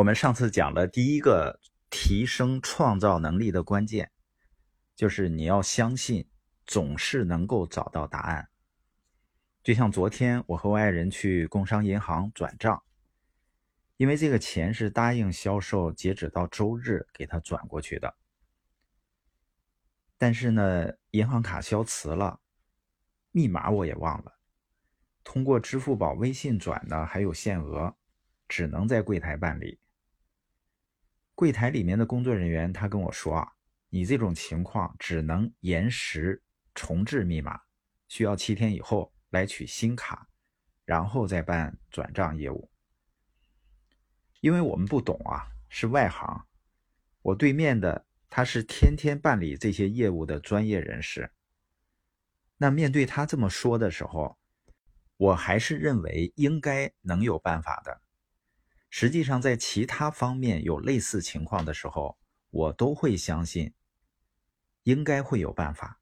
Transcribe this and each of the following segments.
我们上次讲了第一个提升创造能力的关键，就是你要相信总是能够找到答案。就像昨天我和我爱人去工商银行转账，因为这个钱是答应销售截止到周日给他转过去的，但是呢银行卡消磁了，密码我也忘了，通过支付宝微信转呢还有限额，只能在柜台办理。柜台里面的工作人员他跟我说啊，你这种情况只能延时重置密码，需要7天以后来取新卡，然后再办转账业务。因为我们不懂啊，是外行。我对面的他是天天办理这些业务的专业人士。那面对他这么说的时候，我还是认为应该能有办法的。实际上在其他方面有类似情况的时候，我都会相信应该会有办法。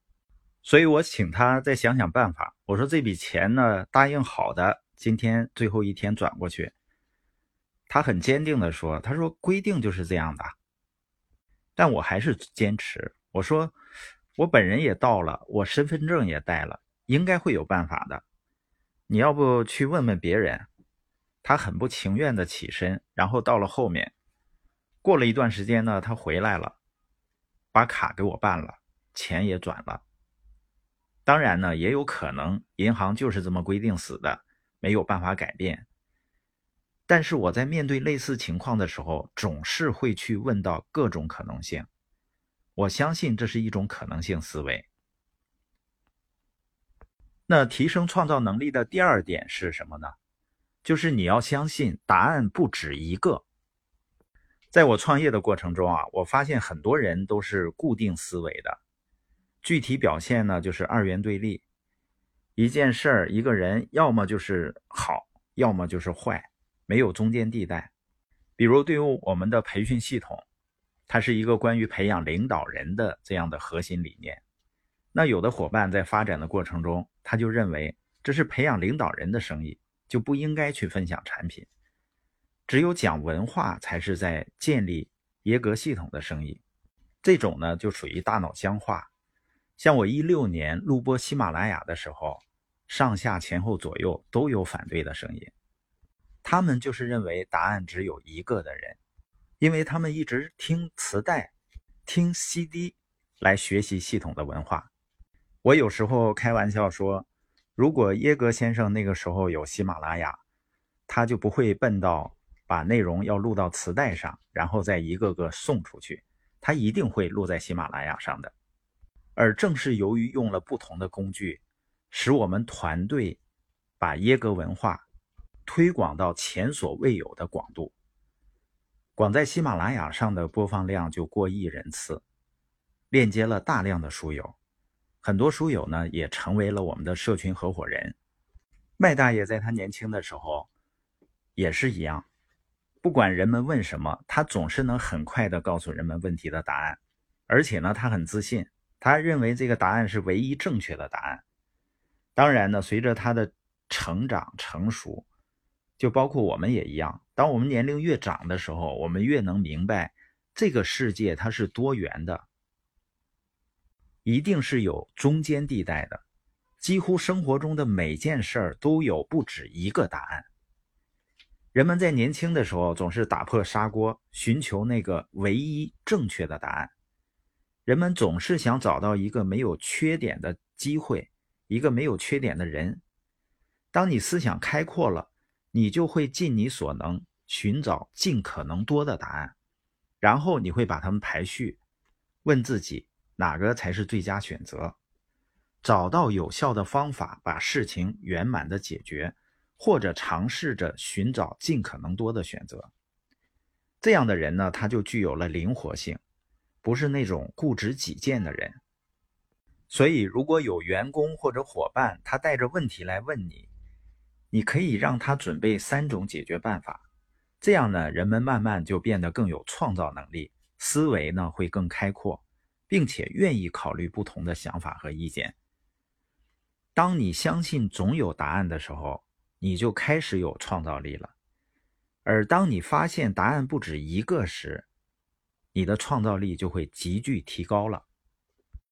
所以我请他再想想办法。我说这笔钱呢答应好的，今天最后一天转过去。他很坚定的说，他说规定就是这样的。但我还是坚持，我说我本人也到了，我身份证也带了，应该会有办法的。你要不去问问别人。他很不情愿的起身，然后到了后面。过了一段时间呢，他回来了，把卡给我办了，钱也转了。当然呢，也有可能银行就是这么规定死的，没有办法改变。但是我在面对类似情况的时候，总是会去问到各种可能性。我相信这是一种可能性思维。那提升创造能力的第二点是什么呢？就是你要相信答案不止一个。在我创业的过程中啊，我发现很多人都是固定思维的。具体表现呢，就是二元对立。一件事儿、一个人，要么就是好，要么就是坏，没有中间地带。比如对于我们的培训系统，它是一个关于培养领导人的这样的核心理念。那有的伙伴在发展的过程中，他就认为这是培养领导人的生意，就不应该去分享产品。只有讲文化才是在建立耶格系统的生意，这种呢就属于大脑僵化。像我16年录播喜马拉雅的时候，上下前后左右都有反对的声音。他们就是认为答案只有一个的人，因为他们一直听磁带、听 CD 来学习系统的文化。我有时候开玩笑说，如果耶格先生那个时候有喜马拉雅，他就不会笨到把内容要录到磁带上，然后再一个个送出去，它一定会录在喜马拉雅上的。而正是由于用了不同的工具，使我们团队把耶格文化推广到前所未有的广度。光在喜马拉雅上的播放量就过1亿人次，链接了大量的书友，很多书友呢也成为了我们的社群合伙人。麦大爷在他年轻的时候也是一样，不管人们问什么，他总是能很快的告诉人们问题的答案。而且呢他很自信，他认为这个答案是唯一正确的答案。当然呢，随着他的成长成熟，就包括我们也一样，当我们年龄越长的时候，我们越能明白这个世界它是多元的，一定是有中间地带的。几乎生活中的每件事儿都有不止一个答案。人们在年轻的时候总是打破砂锅，寻求那个唯一正确的答案。人们总是想找到一个没有缺点的机会，一个没有缺点的人。当你思想开阔了，你就会尽你所能寻找尽可能多的答案，然后你会把它们排序，问自己哪个才是最佳选择，找到有效的方法把事情圆满的解决，或者尝试着寻找尽可能多的选择。这样的人呢，他就具有了灵活性，不是那种固执己见的人。所以如果有员工或者伙伴他带着问题来问你，你可以让他准备3种解决办法。这样呢，人们慢慢就变得更有创造能力，思维呢会更开阔，并且愿意考虑不同的想法和意见。当你相信总有答案的时候，你就开始有创造力了。而当你发现答案不止一个时，你的创造力就会急剧提高了。